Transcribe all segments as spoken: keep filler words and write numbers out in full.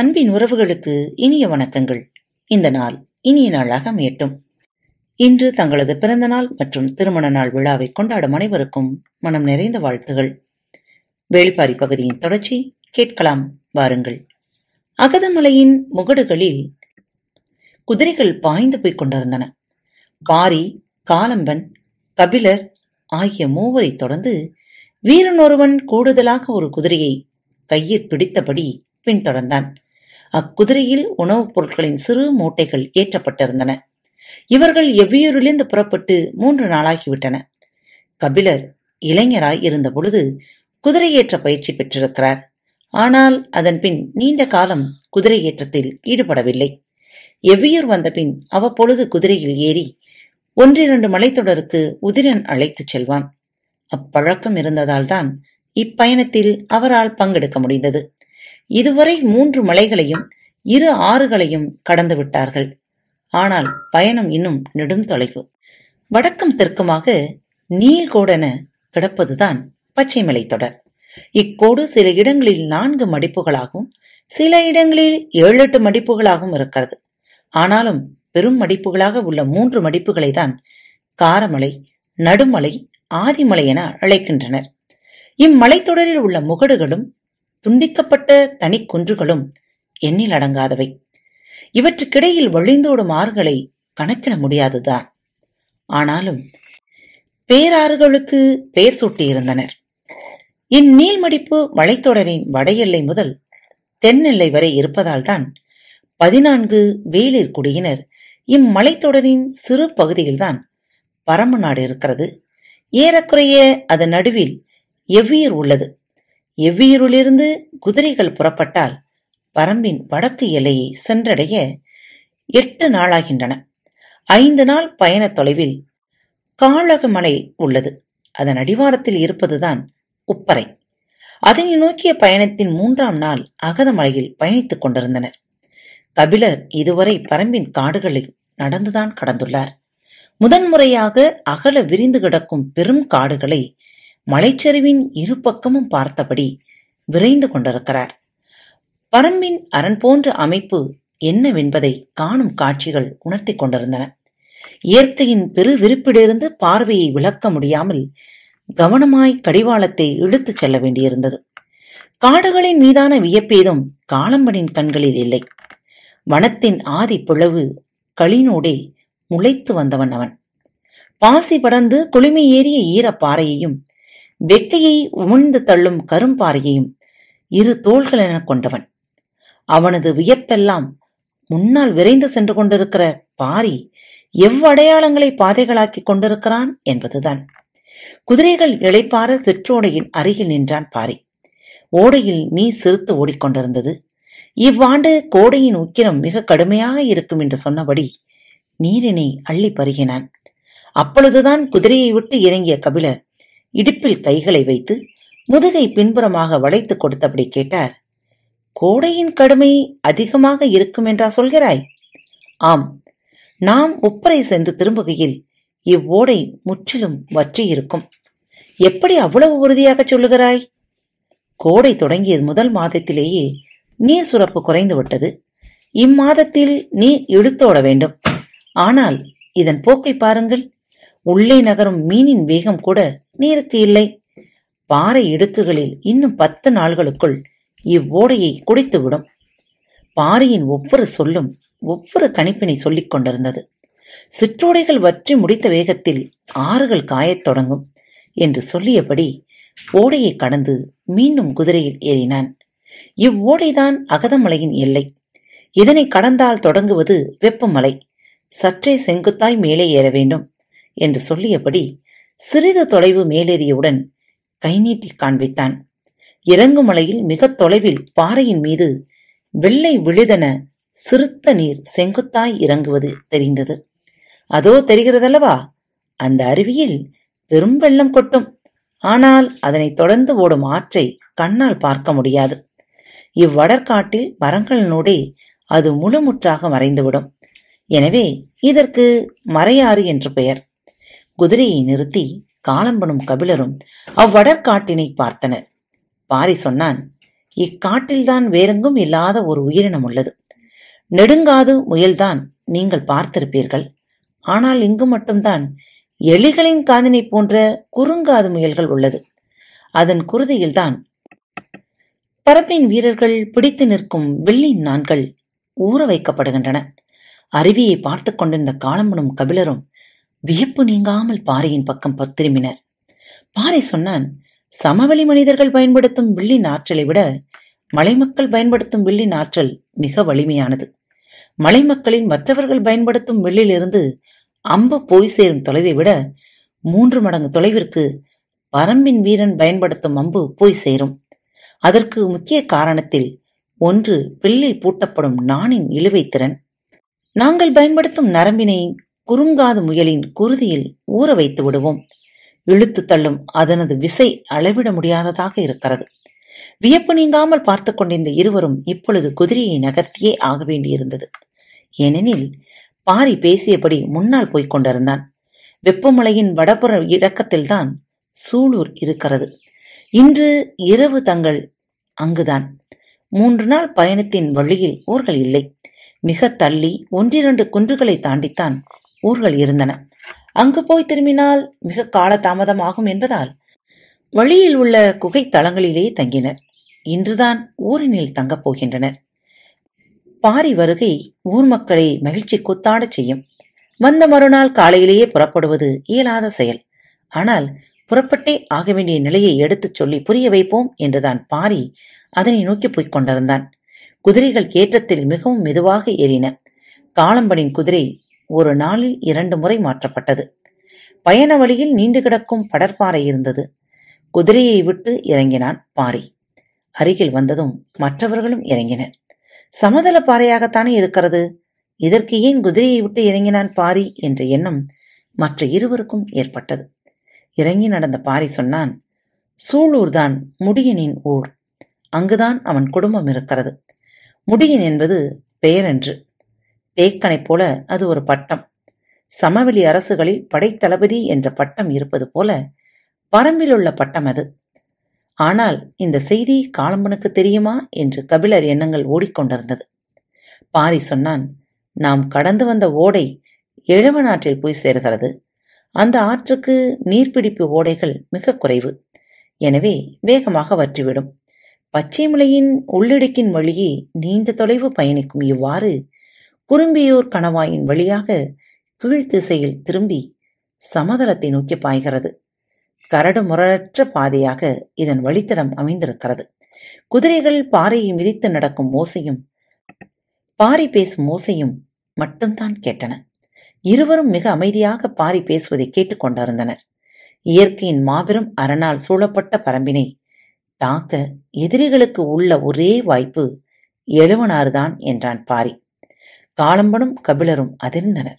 அன்பின் உறவுகளுக்கு இனிய வணக்கங்கள். இந்த நாள் இனிய நாளாக அமையட்டும். இன்று தங்களது பிறந்த நாள் மற்றும் திருமண நாள் விழாவை கொண்டாடும் அனைவருக்கும் மனம் நிறைந்த வாழ்த்துகள். வேள்பாரி பகுதியின் தொடர்ச்சி கேட்கலாம், வாருங்கள். அகதமலையின் முகடுகளில் குதிரைகள் பாய்ந்து போய் கொண்டிருந்தன. பாரி, காலம்பன், கபிலர் ஆகிய மூவரை தொடர்ந்து வீரனொருவன் கூடுதலாக ஒரு குதிரையை கையில் பிடித்தபடி பின்தொடர்ந்தான். அக்குதிரையில் உணவுப் பொருட்களின் சிறு மூட்டைகள் ஏற்றப்பட்டிருந்தன. இவர்கள் எவ்வியூரிலிருந்து புறப்பட்டு மூன்று நாளாகிவிட்டன. கபிலர் இளைஞராய் இருந்த பொழுது குதிரையேற்ற பயிற்சி பெற்றிருக்கிறார். ஆனால் அதன் பின் நீண்ட காலம் குதிரை ஏற்றத்தில் ஈடுபடவில்லை. எவ்வியூர் வந்த பின் அவ்வப்பொழுது குதிரையில் ஏறி ஒன்றிரண்டு மலைத்தொடருக்கு உதிரன் அழைத்துச் செல்வான். அப்பழக்கம் இருந்ததால் தான் இப்பயணத்தில் அவரால் பங்கெடுக்க முடிந்தது. இதுவரை மூன்று மலைகளையும் இரு ஆறுகளையும் கடந்து விட்டார்கள். ஆனால் பயணம் இன்னும் நெடும் தொலைவு. வடக்கும் தெற்குமாக நீள்கோடென கிடப்பதுதான் பச்சை மலைத்தொடர். இக்கோடு சில இடங்களில் நான்கு மடிப்புகளாகவும் சில இடங்களில் ஏழு எட்டு மடிப்புகளாகவும் இருக்கிறது. ஆனாலும் பெரும் மடிப்புகளாக உள்ள மூன்று மடிப்புகளை தான் காரமலை, நடுமலை, ஆதிமலை என அழைக்கின்றனர். இம்மலைத்தொடரில் உள்ள முகடுகளும் துண்டிக்கப்பட்ட தனி குன்றுகளும் எண்ணில் அடங்காதவை. இவற்றுக்கிடையில் வழிந்தோடும் ஆறுகளை கணக்கிட முடியாதுதான். ஆனாலும் பேராறுகளுக்கு பெயர் சூட்டியிருந்தனர். இந்நீள்மடிப்பு மலைத்தொடரின் வட எல்லை முதல் தென் எல்லை வரை இருப்பதால் தான் பதினான்கு வேளிர் குடியினர் இம்மலைத்தொடரின் சிறு பகுதியில்தான் பரம நாடு இருக்கிறது. ஏறக்குறைய அதன் நடுவில் எவ்வியூர் உள்ளது. எவ்வியூரிலிருந்து குதிரைகள் புறப்பட்டால் பரம்பின் வடக்கு எல்லையை சென்றடைய எட்டு நாளாகின்றன. ஐந்து நாள் பயண தொலைவில் காளகமலை உள்ளது. அதன் அடிவாரத்தில் இருப்பதுதான் உப்பரை. அதனை நோக்கிய பயணத்தின் மூன்றாம் நாள் அகதமலையில் பயணித்துக் கொண்டிருந்தனர். கபிலர் இதுவரை பரம்பின் காடுகளில் நடந்துதான் கடந்துள்ளார். முதன்முறையாக அகல விரிந்து கிடக்கும் பெரும் காடுகளை மலைச்சரிவின் இரு பக்கமும் பார்த்தபடி விரைந்து கொண்டிருக்கிறார். பரம்பின் அரண் போன்ற அமைப்பு என்னவென்பதை காணும் காட்சிகள் உணர்த்தி கொண்டிருந்தன. இயற்கையின் பெரு விரிப்பிலிருந்து பார்வையை விளக்க முடியாமல் கவனமாய் கடிவாளத்தை இழுத்துச் செல்ல வேண்டியிருந்தது. காடுகளின் மீதான வியப்பேதும் காலம்பனின் கண்களில் இல்லை. வனத்தின் ஆதி பிளவு களினோடே முளைத்து வந்தவன் அவன். பாசி படர்ந்து குளிமை ஏறிய ஈரப்பாறையையும் வெக்கையை உமிழ்ந்து தள்ளும் கரும்பாறையையும் இரு தோள்கள் என கொண்டவன். அவனது வியப்பெல்லாம் முன்னால் விரைந்து சென்று கொண்டிருக்கிற பாரி எவ்வடையாளங்களை பாதைகளாக்கி கொண்டிருக்கிறான் என்பதுதான். குதிரைகள் இளைப்பாற சிற்றோடையின் அருகில் நின்றான் பாரி. ஓடையில் நீர் சிறுத்து ஓடிக்கொண்டிருந்தது. இவ்வாண்டு கோடையின் உக்கிரம் மிக கடுமையாக இருக்கும் என்று சொன்னபடி நீரினை அள்ளி பருகினான். அப்பொழுதுதான் குதிரையை விட்டு இறங்கிய கபிலர் இடுப்பில் கைகளை வைத்து முதுகை பின்புறமாக வளைத்து கொடுத்தபடி கேட்டார், கோடையின் கடுமை அதிகமாக இருக்கும் என்றா சொல்கிறாய்? ஆம், நாம் உப்பரை சென்று திரும்புகையில் இவ்வோடை முற்றிலும் வற்றியிருக்கும். எப்படி அவ்வளவு உறுதியாக சொல்லுகிறாய்? கோடை தொடங்கியது முதல் மாதத்திலேயே நீர் சுரப்பு குறைந்துவிட்டது. இம்மாதத்தில் நீர் இழுத்தோட வேண்டும். ஆனால் இதன் போக்கை பாருங்கள். உள்ளே நகரும் மீனின் வேகம் கூட நீருக்கு இல்லை. பாறை இடுக்குகளில் இன்னும் பத்து நாள்களுக்குள் இவ்வோடையை குடித்துவிடும். பாறையின் ஒவ்வொரு சொல்லும் ஒவ்வொரு கணிப்பினை சொல்லிக் கொண்டிருந்தது. சிற்றோடைகள் வற்றி முடித்த வேகத்தில் ஆறுகள் காயத் தொடங்கும் என்று சொல்லியபடி ஓடையை கடந்து மீண்டும் குதிரையில் ஏறினான். இவ்வோடைதான் அகதமலையின் எல்லை. இதனை கடந்தால் தொடங்குவது வெப்பமலை. சற்றே செங்குத்தாய் மேலே ஏற வேண்டும் என்று சொல்லியபடி சிறிது தொலைவு மேலேறியவுடன் கை நீட்டி காண்பித்தான். இறங்கும் மலையில் மிக தொலைவில் பாறையின் மீது வெள்ளை விழுதென சிறுத்த நீர் செங்குத்தாய் இறங்குவது தெரிந்தது. அதோ தெரிகிறதல்லவா, அந்த அருவியில் பெரும் வெள்ளம் கொட்டும். ஆனால் அதனை தொடர்ந்து ஓடும் ஆற்றை கண்ணால் பார்க்க முடியாது. இவ்வடற்காட்டில் மரங்களினோடே அது முழுமுற்றாக மறைந்துவிடும். எனவே இதற்கு மறையாறு என்று பெயர். குதிரையை நிறுத்தி காலம்பனும் கபிலரும் அவ்வடற்காட்டினை பார்த்தனர். பாரி சொன்னான், இக்காட்டில்தான் வேறெங்கும் இல்லாத ஒரு உயிரினம் உள்ளது. நெடுங்காது முயல்தான் நீங்கள் பார்த்திருப்பீர்கள். ஆனால் இங்கு மட்டும்தான் எலிகளின் காதினை போன்ற குறுங்காது முயல்கள் உள்ளது. அதன் குருதியில்தான் பரப்பின் வீரர்கள் பிடித்து நிற்கும் வெள்ளியின் நான்கள் ஊற வைக்கப்படுகின்றன. அருவியை பார்த்து கொண்டிருந்த காளம்பனும் கபிலரும் வியப்பு நீங்காமல் பாறையின் பக்கம் திரும்பினர். பாறை சொன்னான், சமவெளி மனிதர்கள் பயன்படுத்தும் வில்லின் ஆற்றலை விட மலைமக்கள் பயன்படுத்தும் வில்லின் ஆற்றல் மிக வலிமையானது. மலைமக்களின் மற்றவர்கள் பயன்படுத்தும் வில்லிலிருந்து அம்பு போய் சேரும் தொலைவை விட மூன்று மடங்கு தொலைவிற்கு பரம்பின் வீரன் பயன்படுத்தும் அம்பு போய் சேரும். அதற்கு முக்கிய காரணத்தில் ஒன்று வில்லில் பூட்டப்படும் நாணின் இழுவை திறன். நாங்கள் பயன்படுத்தும் நரம்பினை குறுங்காது முயலின் குருதியில் ஊற வைத்து விடுவோம். இழுத்து தள்ளும் அதனது விசை அளவிட முடியாததாக இருக்கிறது. வியப்பு நீங்காமல் பார்த்து கொண்டிருந்த இருவரும் இப்பொழுது குதிரையை நகர்த்தியே ஆக வேண்டியிருந்தது. ஏனெனில் பாரி பேசியபடி முன்னால் போய்க் கொண்டிருந்தான். வெப்பமலையின் வடபுற இடக்கத்தில்தான் சூலூர் இருக்கிறது. இன்று இரவு தங்கள் அங்குதான். மூன்று நாள் பயணத்தின் வழியில் ஊர்கள் இல்லை. மிக தள்ளி ஒன்றிரண்டு குன்றுகளை தாண்டித்தான் ஊர்கள் இருந்தன. அங்கு போய் திரும்பினால் மிக கால தாமதமாகும் என்பதால் வழியில் உள்ள குகை தளங்களிலேயே தங்கினர். இன்றுதான் ஊரினில் தங்கப் போகின்றனர். பாரி வருகை ஊர் மக்களை மகிழ்ச்சி கூத்தாடச் செய்யும். வந்த மறுநாள் காலையிலேயே புறப்படுவது இயலாத செயல். ஆனால் புறப்பட்டே ஆக வேண்டிய நிலையை எடுத்துச் சொல்லி புரிய வைப்போம் என்றுதான் பாரி அதனை நோக்கி போய்க் கொண்டிருந்தான். குதிரைகள் ஏற்றத்தில் மிகவும் மெதுவாக ஏறின. காளம்பனின் குதிரை ஒரு நாளில் இரண்டு முறை மாற்றப்பட்டது. பயண வழியில் நீண்டு கிடக்கும் படற்பாறை இருந்தது. குதிரையை விட்டு இறங்கினான் பாரி. அருகில் வந்ததும் மற்றவர்களும் இறங்கினர். சமதள பாறையாகத்தானே இருக்கிறது, இதற்கு ஏன் குதிரையை விட்டு இறங்கினான் பாரி என்ற எண்ணம் மற்ற இருவருக்கும் ஏற்பட்டது. இறங்கி நடந்த பாரி சொன்னான், சூலூர்தான் முடியனின் ஊர். அங்குதான் அவன் குடும்பம் இருக்கிறது. முடியன் என்பது பெயரன்று, தேக்கனை போல அது ஒரு பட்டம். சமவெளி அரசுகளில் படைத்தளபதி என்ற பட்டம் இருப்பது போல பரம்பில் உள்ள பட்டம் அது. ஆனால் இந்த செய்தி காளம்பனுக்கு தெரியுமா என்று கபிலர் எண்ணங்கள் ஓடிக்கொண்டிருந்தது. பாரி சொன்னான், நாம் கடந்து வந்த ஓடை எழுவனாற்றில் போய் சேர்கிறது. அந்த ஆற்றுக்கு நீர்பிடிப்பு ஓடைகள் மிக குறைவு, எனவே வேகமாக வற்றிவிடும். பச்சைமலையின் உள்ளிடுக்கின் வழியே நீண்ட தொலைவு பயணிக்கும் இவ்வாறு குறும்பியூர் கணவாயின் வழியாக கீழ்த்திசையில் திரும்பி சமதளத்தை நோக்கி பாய்கிறது. கரடு முரடற்ற பாதையாக இதன் வழித்தடம் அமைந்திருக்கிறது. குதிரைகள் பாறையை மிதித்து நடக்கும் ஓசையும் பாரி பேசும் ஓசையும் மட்டும்தான் கேட்டன. இருவரும் மிக அமைதியாக பாரி பேசுவதை கேட்டுக்கொண்டிருந்தனர். இயற்கையின் மாபெரும் அரணால் சூழப்பட்ட பரம்பினை தாக்க எதிரிகளுக்கு உள்ள ஒரே வாய்ப்பு எழுவனாறுதான் என்றான் பாரி. காளம்பனும் கபிலரும் அதிர்ந்தனர்.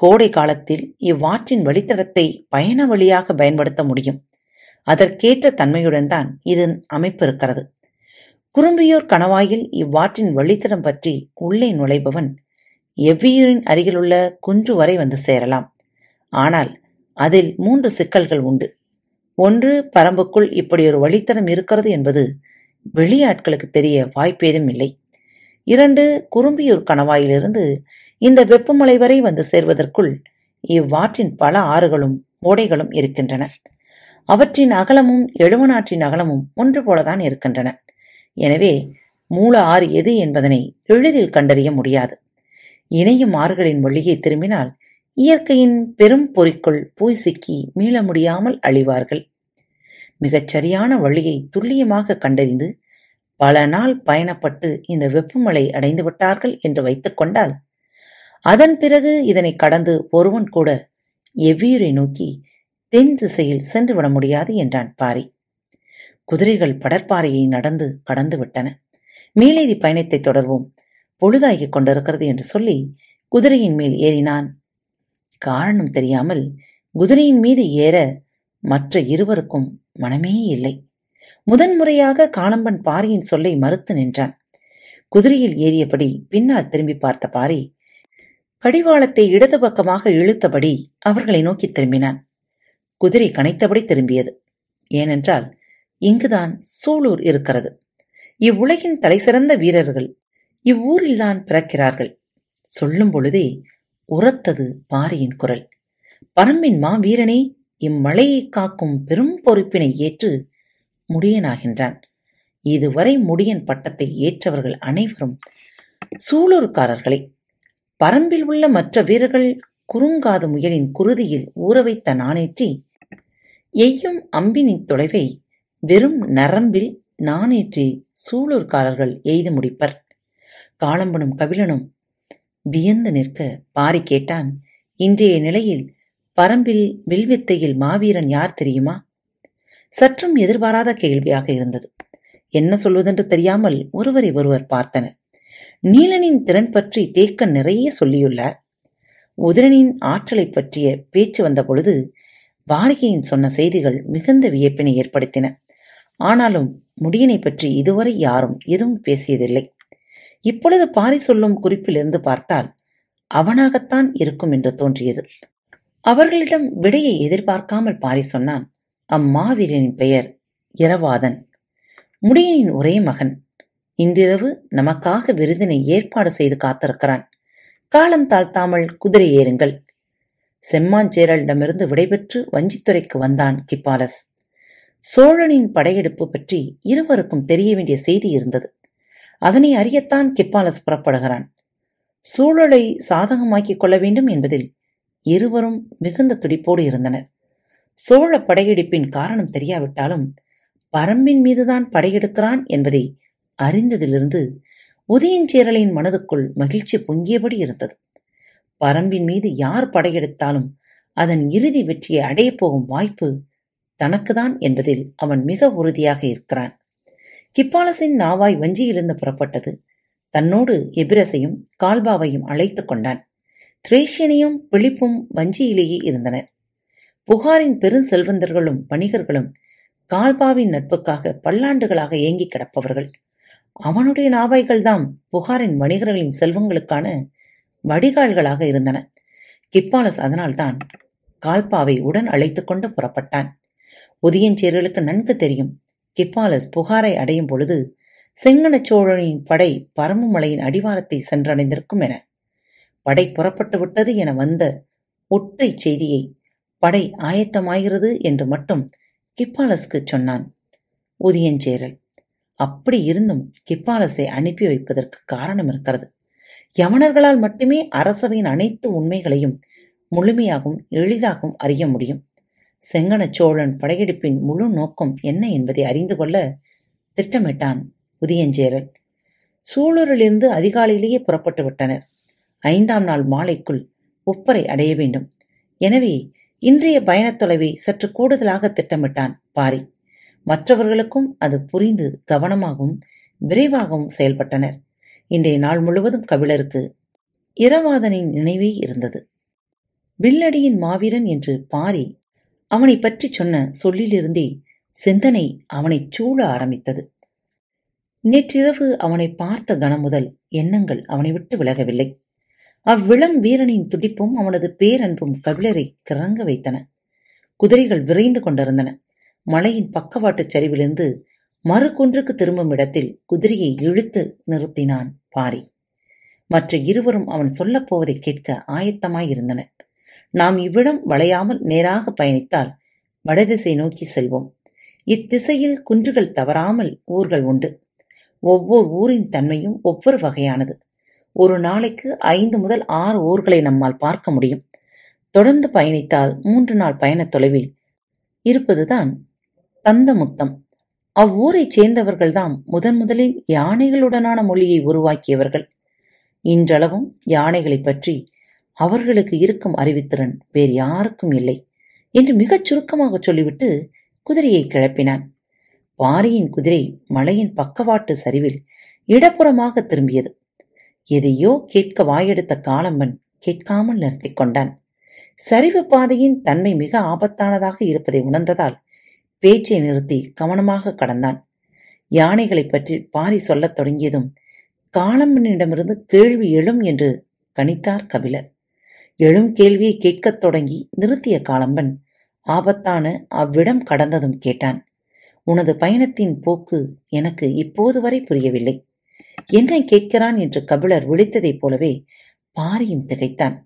கோடை காலத்தில் இவ்வாற்றின் வழித்தடத்தை பயண வழியாக பயன்படுத்த முடியும். அதற்கேற்ற தன்மையுடன் தான் இதன் அமைப்பு இருக்கிறது. குறும்பியூர் கணவாயில் இவ்வாற்றின் வழித்தடம் பற்றி உள்ளே நுழைபவன் எவ்வியூரின் அருகிலுள்ள குன்று வரை வந்து சேரலாம். ஆனால் அதில் மூன்று சிக்கல்கள் உண்டு. ஒன்று, பரம்புக்குள் இப்படி ஒரு வழித்தடம் இருக்கிறது என்பது வெளியாட்களுக்கு தெரிய வாய்ப்பேதும் இல்லை. இரண்டு, குறும்பியூர் கணவாயிலிருந்து இந்த வெப்பமலை வரை வந்து சேர்வதற்குள் இவ்வாற்றின் பல ஆறுகளும் ஓடைகளும் இருக்கின்றன. அவற்றின் அகலமும் எழுவனாற்றின் அகலமும் ஒன்று போலதான் இருக்கின்றன. எனவே மூல ஆறு எது என்பதனை எளிதில் கண்டறிய முடியாது. இணையும் ஆறுகளின் வழியை திரும்பினால் இயற்கையின் பெரும் பொறிக்குள் போய் சிக்கி மீள முடியாமல் அழிவார்கள். மிகச்சரியான வழியை துல்லியமாக கண்டறிந்து பல நாள் பயணப்பட்டு இந்த வெப்பமலை அடைந்து விட்டார்கள் என்று வைத்துக் கொண்டால் அதன் பிறகு இதனை கடந்து ஒருவன் கூட எவ்வியூரை நோக்கி தென் திசையில் சென்றுவிட முடியாது என்றான் பாரி. குதிரைகள் படற்பாறையை நடந்து கடந்து விட்டன. மேலேறி பயணத்தை தொடர்வோம், பொழுதாகிக் கொண்டிருக்கிறது என்று சொல்லி குதிரையின் மேல் ஏறினான். காரணம் தெரியாமல் குதிரையின் மீது ஏற மற்ற இருவருக்கும் மனமே இல்லை. முதன்முறையாக காளம்பன் பாரியின் சொல்லை மறுத்து நின்றான். குதிரையில் ஏறியபடி பின்னால் திரும்பி பார்த்த பாரி கடிவாளத்தை இடது பக்கமாக இழுத்தபடி அவர்களை நோக்கி திரும்பினான். குதிரை கனைத்தபடி திரும்பியது. ஏனென்றால் இங்குதான் சூலூர் இருக்கிறது. இவ்வுலகின் தலைசிறந்த வீரர்கள் இவ்வூரில்தான் பிறக்கிறார்கள். சொல்லும் பொழுதே உரத்தது பாரியின் குரல். பரம்பின் மா வீரனே, இம்மலையை காக்கும் பெரும் பொறுப்பினை ஏற்று முடியனாகின்றான். இதுவரை முடியன் பட்டத்தை ஏற்றவர்கள் அனைவரும் சூலூர்காரர்களே. பரம்பில் உள்ள மற்ற வீரர்கள் குறுங்காது முயலின் குருதியில் ஊற வைத்த நானேற்றி எய்யும் அம்பினின் தொலைவை வெறும் நரம்பில் நானேற்றி சூலூர்காரர்கள் எய்து முடிப்பர். காளம்பனும் கபிலனும் வியந்து நிற்க பாரி கேட்டான், இன்றைய நிலையில் பரம்பில் வில்வித்தையில் மாவீரன் யார் தெரியுமா? சற்றும் எதிர்பாராத கேள்வியாக இருந்தது. என்ன சொல்வதென்று தெரியாமல் ஒருவரை ஒருவர் பார்த்தனர். நீலனின் திறன் பற்றி தேக்கன் நிறைய சொல்லியுள்ளார். உதிரனின் ஆற்றலை பற்றிய பேச்சு வந்த பொழுது பாரிகையின் சொன்ன செய்திகள் மிகுந்த வியப்பினை ஏற்படுத்தின. ஆனாலும் முடியனை பற்றி இதுவரை யாரும் எதுவும் பேசியதில்லை. இப்பொழுது பாரி சொல்லும் குறிப்பிலிருந்து பார்த்தால் அவனாகத்தான் இருக்கும் என்று தோன்றியது. அவர்களிடம் விடையை எதிர்பார்க்காமல் பாரி சொன்னான், அம்மாவீரனின் பெயர் இரவாதன், முடியனின் ஒரே மகன். இன்றிரவு நமக்காக விருதினை ஏற்பாடு செய்து காத்திருக்கிறான். காலம் தாழ்த்தாமல் குதிரை ஏறுங்கள். செம்மாஞ்சேரலிடமிருந்து விடைபெற்று வஞ்சித்துறைக்கு வந்தான் கிப்பாலஸ். சோழனின் படையெடுப்பு பற்றி இருவருக்கும் தெரிய வேண்டிய செய்தி இருந்தது. அதனை அறியத்தான் கிப்பாலஸ் புறப்படுகிறான். சூழலை சாதகமாக்கிக் கொள்ள வேண்டும் என்பதில் இருவரும் மிகுந்த துடிப்போடு இருந்தனர். சோழ படையெடுப்பின் காரணம் தெரியாவிட்டாலும் பரம்பின் மீதுதான் படையெடுக்கிறான் என்பதை அறிந்ததிலிருந்து உதயஞ்சேரலின் மனதுக்குள் மகிழ்ச்சி பொங்கியபடி இருந்தது. பரம்பின் மீது யார் படையெடுத்தாலும் அதன் இறுதி வெற்றியை அடைய போகும் வாய்ப்பு தனக்குதான் என்பதில் அவன் மிக உறுதியாக இருக்கிறான். கிப்பாலசின் நாவாய் வஞ்சியிலிருந்து புறப்பட்டது. தன்னோடு எபிரசையும் கால்பாவையும் அழைத்து கொண்டான். திரேஷியனையும் பிழிப்பும் வஞ்சியிலேயே இருந்தனர். புகாரின் பெரும் செல்வந்தர்களும் வணிகர்களும் கால்பாவின் நட்புக்காக பல்லாண்டுகளாக ஏங்கி கிடப்பவர்கள். அவனுடைய நாவாய்கள்தாம் புகாரின் வணிகர்களின் செல்வங்களுக்கான வடிகால்களாக இருந்தன. கிப்பாலஸ் அதனால்தான் கால்பாவை உடன் அழைத்து கொண்டு புறப்பட்டான். உதயஞ்சேரலுக்கு நன்கு தெரியும், கிப்பாலஸ் புகாரை அடையும் பொழுது செங்கன சோழனின் படை பரம்புமலையின் அடிவாரத்தை சென்றடைந்திருக்கும் என. படை புறப்பட்டு விட்டது என வந்த ஒற்றை செய்தியை படை ஆயத்தமாகிறது என்று மட்டும் கிப்பாலஸ்க்கு சொன்னான் உதயஞ்சேரல். அப்படி இருந்தும் கிப்பாலஸை அனுப்பி வைப்பதற்கு காரணம் இருக்கிறது. யவனர்களால் மட்டுமே அரசவையின் அனைத்து உண்மைகளையும் முழுமையாகவும் எளிதாகவும் அறிய முடியும். செங்கன சோழன் படையெடுப்பின் முழு நோக்கம் என்ன என்பதை அறிந்து கொள்ள திட்டமிட்டான் உதயஞ்சேரல். சூலூரிலிருந்து அதிகாலையிலேயே புறப்பட்டு விட்டனர். ஐந்தாம் நாள் மாலைக்குள் உப்பரை அடைய வேண்டும். எனவே இன்றைய பயணத் தொலைவை சற்று கூடுதலாக திட்டமிட்டான் பாரி. மற்றவர்களுக்கும் அது புரிந்து கவனமாகவும் விரைவாகவும் செயல்பட்டனர். இன்றைய நாள் முழுவதும் கபிலருக்கு இரவாதனின் நினைவே இருந்தது. வில்லடியின் மாவீரன் என்று பாரி அவனை பற்றி சொன்ன சொல்லிலிருந்தே சிந்தனை அவனைச் சூழ ஆரம்பித்தது. நேற்றிரவு அவனை பார்த்த கணம் முதல் எண்ணங்கள் அவனை விட்டு விலகவில்லை. அவ்விளம் வீரனின் துடிப்பும் அவனது பேரன்பும் கபிலரை கிறங்க வைத்தன. குதிரைகள் விரைந்து கொண்டிருந்தன. மலையின் பக்கவாட்டுச் சரிவிலிருந்து மறு குன்றுக்கு திரும்பும் இடத்தில் குதிரையை இழுத்து நிறுத்தினான் பாரி. மற்ற இருவரும் அவன் சொல்லப்போவதை கேட்க ஆயத்தமாயிருந்தனர். நாம் இவ்விடம் வளையாமல் நேராக பயணித்தால் வடதிசை நோக்கி செல்வோம். இத்திசையில் குன்றுகள் தவறாமல் ஊர்கள் உண்டு. ஒவ்வொரு ஊரின் தன்மையும் ஒவ்வொரு வகையானது. ஒரு நாளைக்கு ஐந்து முதல் ஆறு ஊர்களை நம்மால் பார்க்க முடியும். தொடர்ந்து பயணித்தால் மூன்று நாள் பயணத் தொலைவில் இருப்பதுதான் தந்தமுத்தம். அவ்வூரைச் சேர்ந்தவர்கள்தான் முதன் முதலில் யானைகளுடனான மொழியை உருவாக்கியவர்கள். இன்றளவும் யானைகளை பற்றி அவர்களுக்கு இருக்கும் அறிவித்திறன் வேறு யாருக்கும் இல்லை என்று மிகச் சுருக்கமாக சொல்லிவிட்டு குதிரையை கிளப்பினான். பாரியின் குதிரை மலையின் பக்கவாட்டு சரிவில் இடப்புறமாக திரும்பியது. எதையோ கேட்க வாயெடுத்த காளம்பன் கேட்காமல் நிறுத்தி கொண்டான். சரிவு பாதையின் தன்மை மிக ஆபத்தானதாக இருப்பதை உணர்ந்ததால் பேச்சை நிறுத்தி கவனமாக கடந்தான். யானைகளை பற்றி பாரி சொல்லத் தொடங்கியதும் காளம்பனிடமிருந்து கேள்வி எழும் என்று கணித்தார் கபிலர். எழும் கேள்வியை கேட்கத் தொடங்கி நிறுத்திய காளம்பன் ஆபத்தான அவ்விடம் கடந்ததும் கேட்டான், உனது பயணத்தின் போக்கு எனக்கு இப்போது வரை புரியவில்லை. என்ன கேட்கிறான் என்று கபிலர் விழித்ததைப் போலவே பாரியும் திகைத்தான்.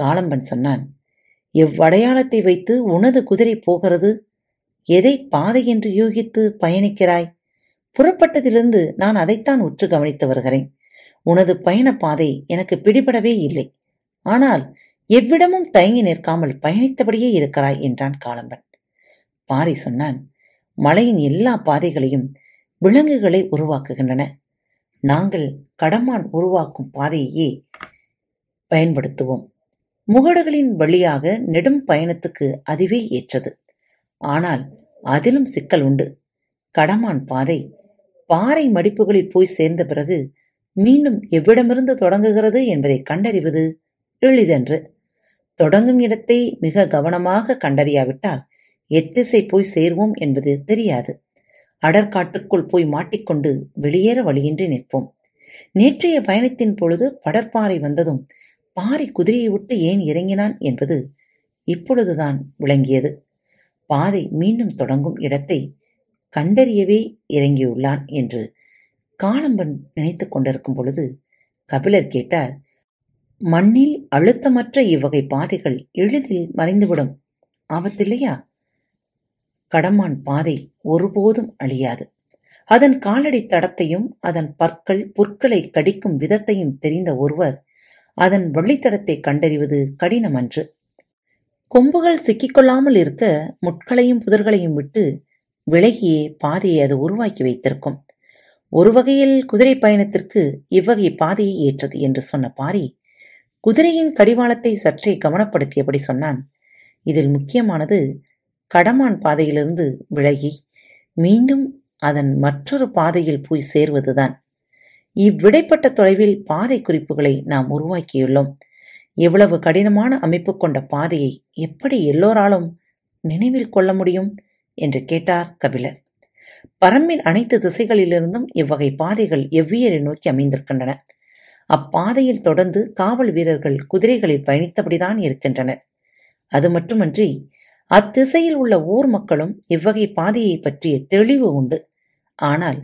காளம்பன் சொன்னான், எவ்வடையாளத்தை வைத்து உனது குதிரை போகிறது? எதை பாதை என்று யூகித்து பயணிக்கிறாய்? புறப்பட்டதிலிருந்து நான் அதைத்தான் உற்று கவனித்து வருகிறேன். உனது பயண பாதை எனக்கு பிடிபடவே இல்லை. ஆனால் எவ்விடமும் தயங்கி நிற்காமல் பயணித்தபடியே இருக்கிறாய் என்றான் காளம்பன். பாரி சொன்னான், மலையின் எல்லா பாதைகளையும் விலங்குகளை உருவாக்குகின்றன. நாங்கள் கடமான் உருவாக்கும் பாதையே பயன்படுத்துவோம். முகடுகளின் வழியாக நெடும் பயணத்துக்கு அதுவே ஏற்றது. ஆனால் அதிலும் சிக்கல் உண்டு. கடமான் பாதை பாறை மடிப்புகளில் போய் சேர்ந்த பிறகு மீண்டும் எவ்விடமிருந்து தொடங்குகிறது என்பதை கண்டறிவது எளிதன்று. தொடங்கும் இடத்தை மிக கவனமாக கண்டறியாவிட்டால் எத்திசை போய் சேர்வோம் என்பது தெரியாது. அடற்காட்டுக்குள் போய் மாட்டிக்கொண்டு வெளியேற வழியின்றி நிற்போம். நேற்றைய பயணத்தின் பொழுது படற்பாறை வந்ததும் பாரி குதிரையை விட்டு ஏன் இறங்கினான் என்பது இப்பொழுதுதான் விளங்கியது. பாதை மீண்டும் தொடங்கும் இடத்தை கண்டறியவே இறங்கியுள்ளான் என்று காளம்பன் நினைத்து கொண்டிருக்கும் பொழுது கபிலர் கேட்டார், மண்ணில் அழுத்தமற்ற இவ்வகை பாதைகள் எளிதில் மறைந்துவிடும். ஆபத்தில்லையா? கடமான் பாதை ஒருபோதும் அழியாது. அதன் காலடி தடத்தையும் அதன் பற்கள் புற்களை கடிக்கும் விதத்தையும் தெரிந்த ஒருவர் அதன் வழித்தடத்தை கண்டறிவது கடினமன்று. கொம்புகள் சிக்கிக்கொள்ளாமல் இருக்க முட்களையும் புதர்களையும் விட்டு விலகியே பாதையை அது உருவாக்கி வைத்திருக்கும். ஒரு வகையில் குதிரை பயணத்திற்கு இவ்வகை பாதையை ஏற்றது என்று சொன்ன பாரி குதிரையின் கடிவாளத்தை சற்றே கவனப்படுத்தியபடி சொன்னான், இதில் முக்கியமானது கடமான் பாதையிலிருந்து விலகி மீண்டும் அதன் மற்றொரு பாதையில் போய் சேர்வதுதான். இவ்விடைப்பட்ட தொலைவில் பாதை குறிப்புகளை நாம் உருவாக்கியுள்ளோம். எவ்வளவு கடினமான அமைப்பு கொண்ட பாதையை எப்படி எல்லோராலும் நினைவில் கொள்ள முடியும் என்று கேட்டார் கபிலர். பரம்பின் அனைத்து திசைகளிலிருந்தும் இவ்வகை பாதைகள் எவ்வியரை நோக்கி அமைந்திருக்கின்றன. அப்பாதையில் தொடர்ந்து காவல் வீரர்கள் குதிரைகளில் பயணித்தபடிதான் இருக்கின்றனர். அது மட்டுமன்றி அத்திசையில் உள்ள ஊர் மக்களும் இவ்வகை பாதையை பற்றிய தெளிவு உண்டு. ஆனால்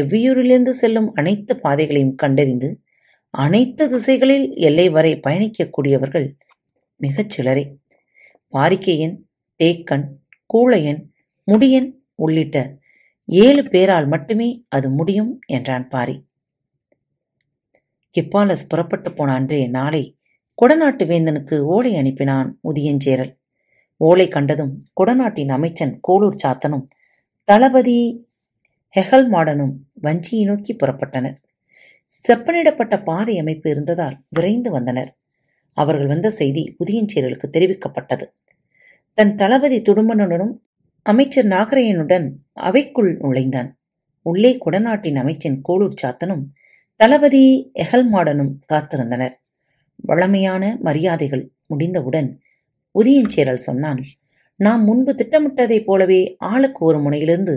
எவ்வியூரிலிருந்து செல்லும் அனைத்து பாதைகளையும் கண்டறிந்து அனைத்து திசைகளில் எல்லை வரை பயணிக்கக்கூடியவர்கள் மிகச் சிலரே. பாரிக்கையன், தேக்கன், கூழையன், முடியன் உள்ளிட்ட ஏழு பேரால் மட்டுமே அது முடியும் என்றான் பாரி. கிப்பாலஸ் புறப்பட்டு போன அன்றே நாளை கொடநாட்டு வேந்தனுக்கு ஓலை அனுப்பினான் உதியஞ்சேரல். ஓலை கண்டதும் கொடநாட்டின் அமைச்சன் கோளூர் சாத்தனும் தளபதி ஹெகல்மாடனும் வஞ்சியை நோக்கி புறப்பட்டனர். செப்பனிடப்பட்ட பாதை அமைப்பு இருந்ததால் விரைந்து வந்தனர். அவர்கள் வந்த செய்தி உதியஞ்சேரலுக்கு தெரிவிக்கப்பட்டது. தன் தளபதி துடும்பனுடனும் அமைச்சர் நாகரையனுடன் அவைக்குள் நுழைந்தான். உள்ளே கொடநாட்டின் அமைச்சன் கோளூர் சாத்தனும் தளபதி எகல்மாடனும் காத்திருந்தனர். வளமையான மரியாதைகள் முடிந்தவுடன் உதியஞ்சேரல் சொன்னான், நாம் முன்பு திட்டமிட்டதைப் போலவே ஆளுக்கு ஒரு முனையிலிருந்து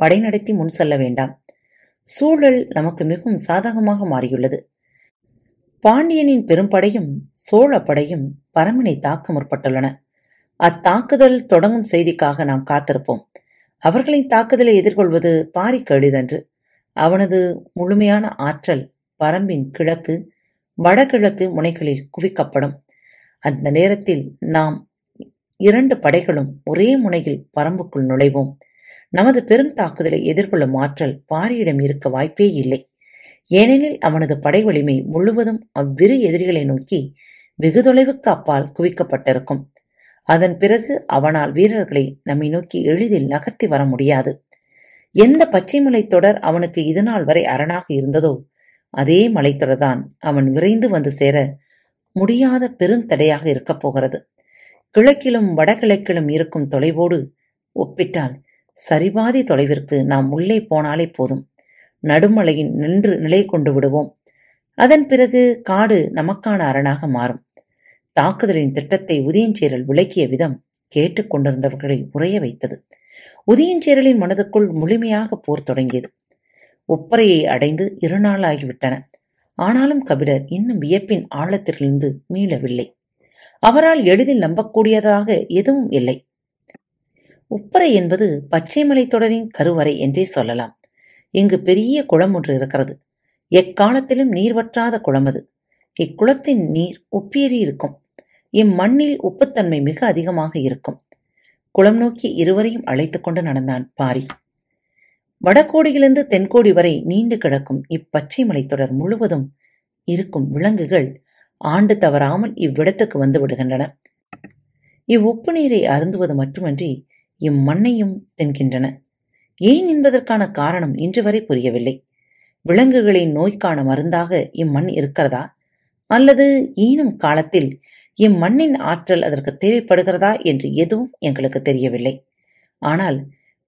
படை நடத்தி முன் செல்ல வேண்டாம். சூழல் நமக்கு மிகவும் சாதகமாக மாறியுள்ளது. பாண்டியனின் பெரும்படையும் சோழ படையும் பரம்பினை தாக்க முற்பட்டுள்ளன. அத்தாக்குதல் தொடங்கும் செய்திக்காக நாம் காத்திருப்போம். அவர்களின் தாக்குதலை எதிர்கொள்வது பாரிக்கு எளிதன்று. அவனது முழுமையான ஆற்றல் பரம்பின் கிழக்கு வடகிழக்கு முனைகளில் குவிக்கப்படும். அந்த நேரத்தில் நாம் இரண்டு படைகளும் ஒரே முனையில் பரம்புக்குள் நுழைவோம். நமது பெரும் தாக்குதலை எதிர்கொள்ளும் ஆற்றல் பாரியிடம் இருக்க வாய்ப்பே இல்லை. ஏனெனில் அவனது படை வலிமை முழுவதும் அவ்விரு எதிரிகளை நோக்கி வெகு தொலைவுக்கு அப்பால் குவிக்கப்பட்டிருக்கும். அதன் பிறகு அவனால் வீரர்களை நம்மை நோக்கி எளிதில் நகர்த்தி வர முடியாது. எந்த பச்சை மலைத்தொடர் அவனுக்கு இதுநாள் வரை அரணாக இருந்ததோ அதே மலைத்தொடர்தான் அவன் விரைந்து வந்து சேர முடியாத பெரும் தடையாக இருக்கப் போகிறது. கிழக்கிலும் வடகிழக்கிலும் இருக்கும் தொலைவோடு ஒப்பிட்டால் சரிபாதி தொலைவிற்கு நாம் உள்ளே போனாலே போதும். நடுமலையின் நின்று நிலை கொண்டு விடுவோம். அதன் பிறகு காடு நமக்கான அரணாக மாறும். தாக்குதலின் திட்டத்தை உதியஞ்சேரல் விளக்கிய விதம் கேட்டுக்கொண்டிருந்தவர்களை உரைய வைத்தது. உதியஞ்சேரலின் மனதுக்குள் முழுமையாக போர் தொடங்கியது. ஒப்பரையை அடைந்து இரு நாளாகிவிட்டன. ஆனாலும் கபிலர் இன்னும் வியப்பின் ஆழத்திலிருந்து மீளவில்லை. அவரால் எளிதில் நம்பக்கூடியதாக எதுவும் இல்லை. உப்பரை என்பது பச்சைமலைத் தொடரின் கருவறை என்றே சொல்லலாம். இங்கு பெரிய குளம் ஒன்று இருக்கிறது. எக்காலத்திலும் நீர் வற்றாத குளம் அது. இக்குளத்தின் நீர் உப்பேறி இருக்கும். இம்மண்ணில் உப்புத்தன்மை மிக அதிகமாக இருக்கும். குளம் நோக்கி இருவரையும் அழைத்து கொண்டு நடந்தான் பாரி. வடகோடியிலிருந்து தென்கோடி வரை நீண்டு கிடக்கும் இப்பச்சை மலைத்தொடர் முழுவதும் இருக்கும் விலங்குகள் ஆண்டு தவறாமல் இவ்விடத்துக்கு வந்து விடுகின்றன. இவ்வுப்பு நீரை அருந்துவது மட்டுமன்றி இம்மண்ணையும் தின்கின்றன. ஏன் என்பதற்கான காரணம் இன்று வரை புரியவில்லை. விலங்குகளின் நோய்க்கான மருந்தாக இம்மண் இருக்கிறதா, அல்லது ஈனும் காலத்தில் இம்மண்ணின் ஆற்றல் அதற்கு தேவைப்படுகிறதா என்று எதுவும் எங்களுக்கு தெரியவில்லை. ஆனால்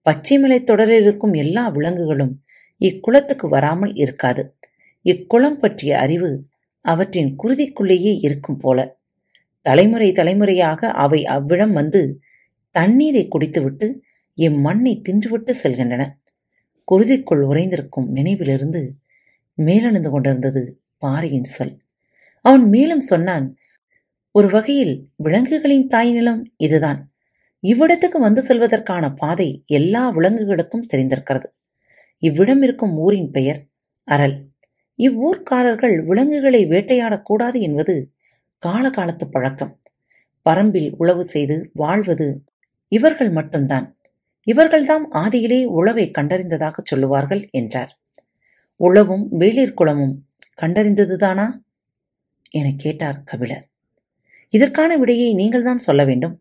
பச்சைமலை தொடரில் இருக்கும் எல்லா விலங்குகளும் இக்குளத்துக்கு வராமல் இருக்காது. இக்குளம் பற்றிய அறிவு அவற்றின் குருதிக்குள்ளேயே இருக்கும் போல. தலைமுறை தலைமுறையாக அவை அவ்விடம் வந்து தண்ணீரை குடித்துவிட்டு இம்மண்ணை தின்றுவிட்டு செல்கின்றன. குருதிக்குள் உறைந்திருக்கும் நினைவிலிருந்து மேலெழுந்து கொண்டிருந்தது பாரியின் சொல். அவன் மேலும் சொன்னான், ஒரு வகையில் விலங்குகளின் தாய் நிலம் இதுதான். இவ்விடத்துக்கு வந்து செல்வதற்கான பாதை எல்லா விலங்குகளுக்கும் தெரிந்திருக்கிறது. இவ்விடம் இருக்கும் ஊரின் பெயர் அரல். இவ்வூர்க்காரர்கள் விலங்குகளை வேட்டையாடக்கூடாது என்பது காலகாலத்து பழக்கம். பரம்பில் உழவு செய்து வாழ்வது இவர்கள் மட்டும்தான். இவர்கள்தாம் ஆதியிலே உழவை கண்டறிந்ததாக சொல்லுவார்கள் என்றார். உழவும் வேளிர் குளமும் கண்டறிந்ததுதானா என கேட்டார் கபிலர். இதற்கான விடையை நீங்கள்தான் சொல்ல வேண்டும்.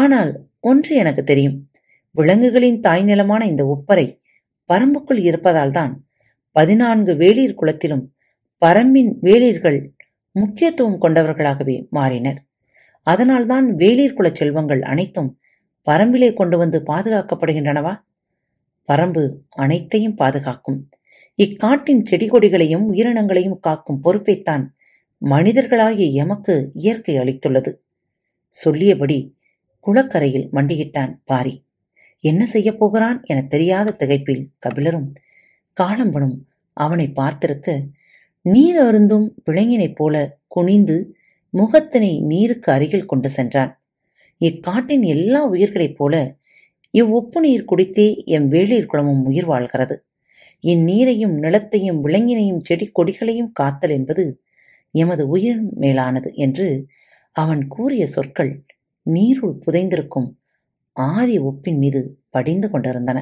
ஆனால் ஒன்று எனக்கு தெரியும். விலங்குகளின் தாய் நிலமான இந்த உப்பரை பரம்புக்குள் இருப்பதால் தான் பதினான்கு வேளிர் குலத்திலும் பரம்பின் வேளிர்கள் முக்கியத்துவம் கொண்டவர்களாகவே மாறினர். அதனால்தான் வேளிர் குல செல்வங்கள் அனைத்தும் பரம்பிலே கொண்டு வந்து பாதுகாக்கப்படுகின்றனவா? பரம்பு அனைத்தையும் பாதுகாக்கும். இக்காட்டின் செடி கொடிகளையும் உயிரினங்களையும் காக்கும் பொறுப்பைத்தான் மனிதர்களாகிய எமக்கு இயற்கை அளித்துள்ளது. சொல்லியபடி குளக்கரையில் மண்டியிட்டான் பாரி. என்ன செய்யப் போகிறான் என தெரியாத திகைப்பில் கபிலரும் காளம்பனும் அவனை பார்த்திருக்க, நீர் அருந்தும் விலங்கினைப் போல குனிந்து முகத்தினை நீருக்கு அருகில் கொண்டு சென்றான். இக்காட்டின் எல்லா உயிர்களைப் போல இவ்வுப்பு நீர் குடித்தே எம் வேளிர் குளமும் உயிர் வாழ்கிறது. இந்நீரையும் நிலத்தையும் விலங்கினையும் செடி கொடிகளையும் காத்தல் என்பது எமது உயிரின் மேலானது என்று அவன் கூறிய சொற்கள் நீருள் புதைந்திருக்கும் ஆதி உப்பின் மீது படிந்து கொண்டிருந்தன.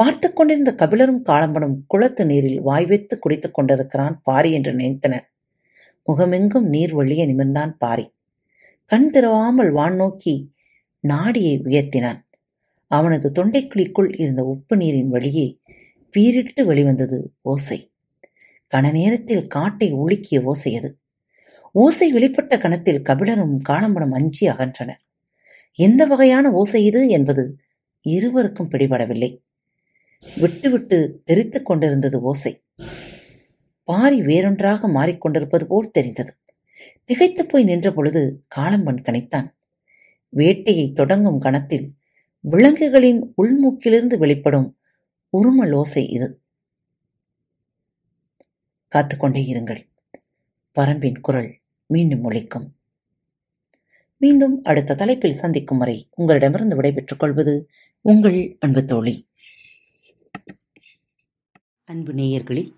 பார்த்து கொண்டிருந்த கபிலரும் காளம்பனும் குளத்து நீரில் வாய்வைத்து குடித்துக் கொண்டிருக்கிறான் பாரி என்று நினைத்தனர். முகமெங்கும் நீர் வழிய நிமிர்ந்தான் பாரி. கண் திறவாமல் வான் நோக்கி நாடியை உயர்த்தினான். அவனது தொண்டைக்குழிக்குள் இருந்த உப்பு நீரின் வழியே பீரிட்டு வெளிவந்தது ஓசை. கண நேரத்தில் காட்டை உலுக்கிய ஓசையது. ஓசை வெளிப்பட்ட கணத்தில் கபிலரும் காளம்பனும் அஞ்சி அகன்றனர். எந்த வகையான ஓசை இது என்பது இருவருக்கும் பிடிபடவில்லை. விட்டு விட்டு தெரித்துக் கொண்டிருந்தது ஓசை. பாரி வேறொன்றாக மாறிக்கொண்டிருப்பது போல் தெரிந்தது. திகைத்து போய் நின்ற பொழுது காளம்பன் கணித்தான். வேட்டையை தொடங்கும் கணத்தில் விலங்குகளின் உள்மூக்கிலிருந்து வெளிப்படும் உருமல் ஓசை இது. காத்துக்கொண்டே இருங்கள், பரம்பின் குரல் மீண்டும் ஒலிக்கும். மீண்டும் அடுத்த தலைப்பில் சந்திக்கும் வரை உங்களிடமிருந்து விடைபெற்றுக் கொள்வது உங்கள் அன்பு தோழி. அன்பு நேயர்களில்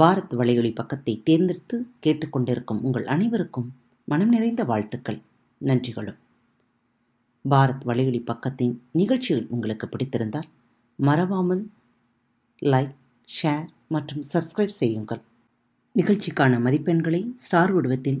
பாரத் வலையொலி பக்கத்தை தேர்ந்தெடுத்து கேட்டுக்கொண்டிருக்கும் உங்கள் அனைவருக்கும் மனம் நிறைந்த வாழ்த்துக்கள், நன்றிகளும். பாரத் வலையொலி பக்கத்தின் நிகழ்ச்சிகள் உங்களுக்கு பிடித்திருந்தால் மறவாமல் லைக், ஷேர் மற்றும் சப்ஸ்கிரைப் செய்யுங்கள். நிகழ்ச்சிக்கான மதிப்பெண்களை ஸ்டார் வடிவத்தில்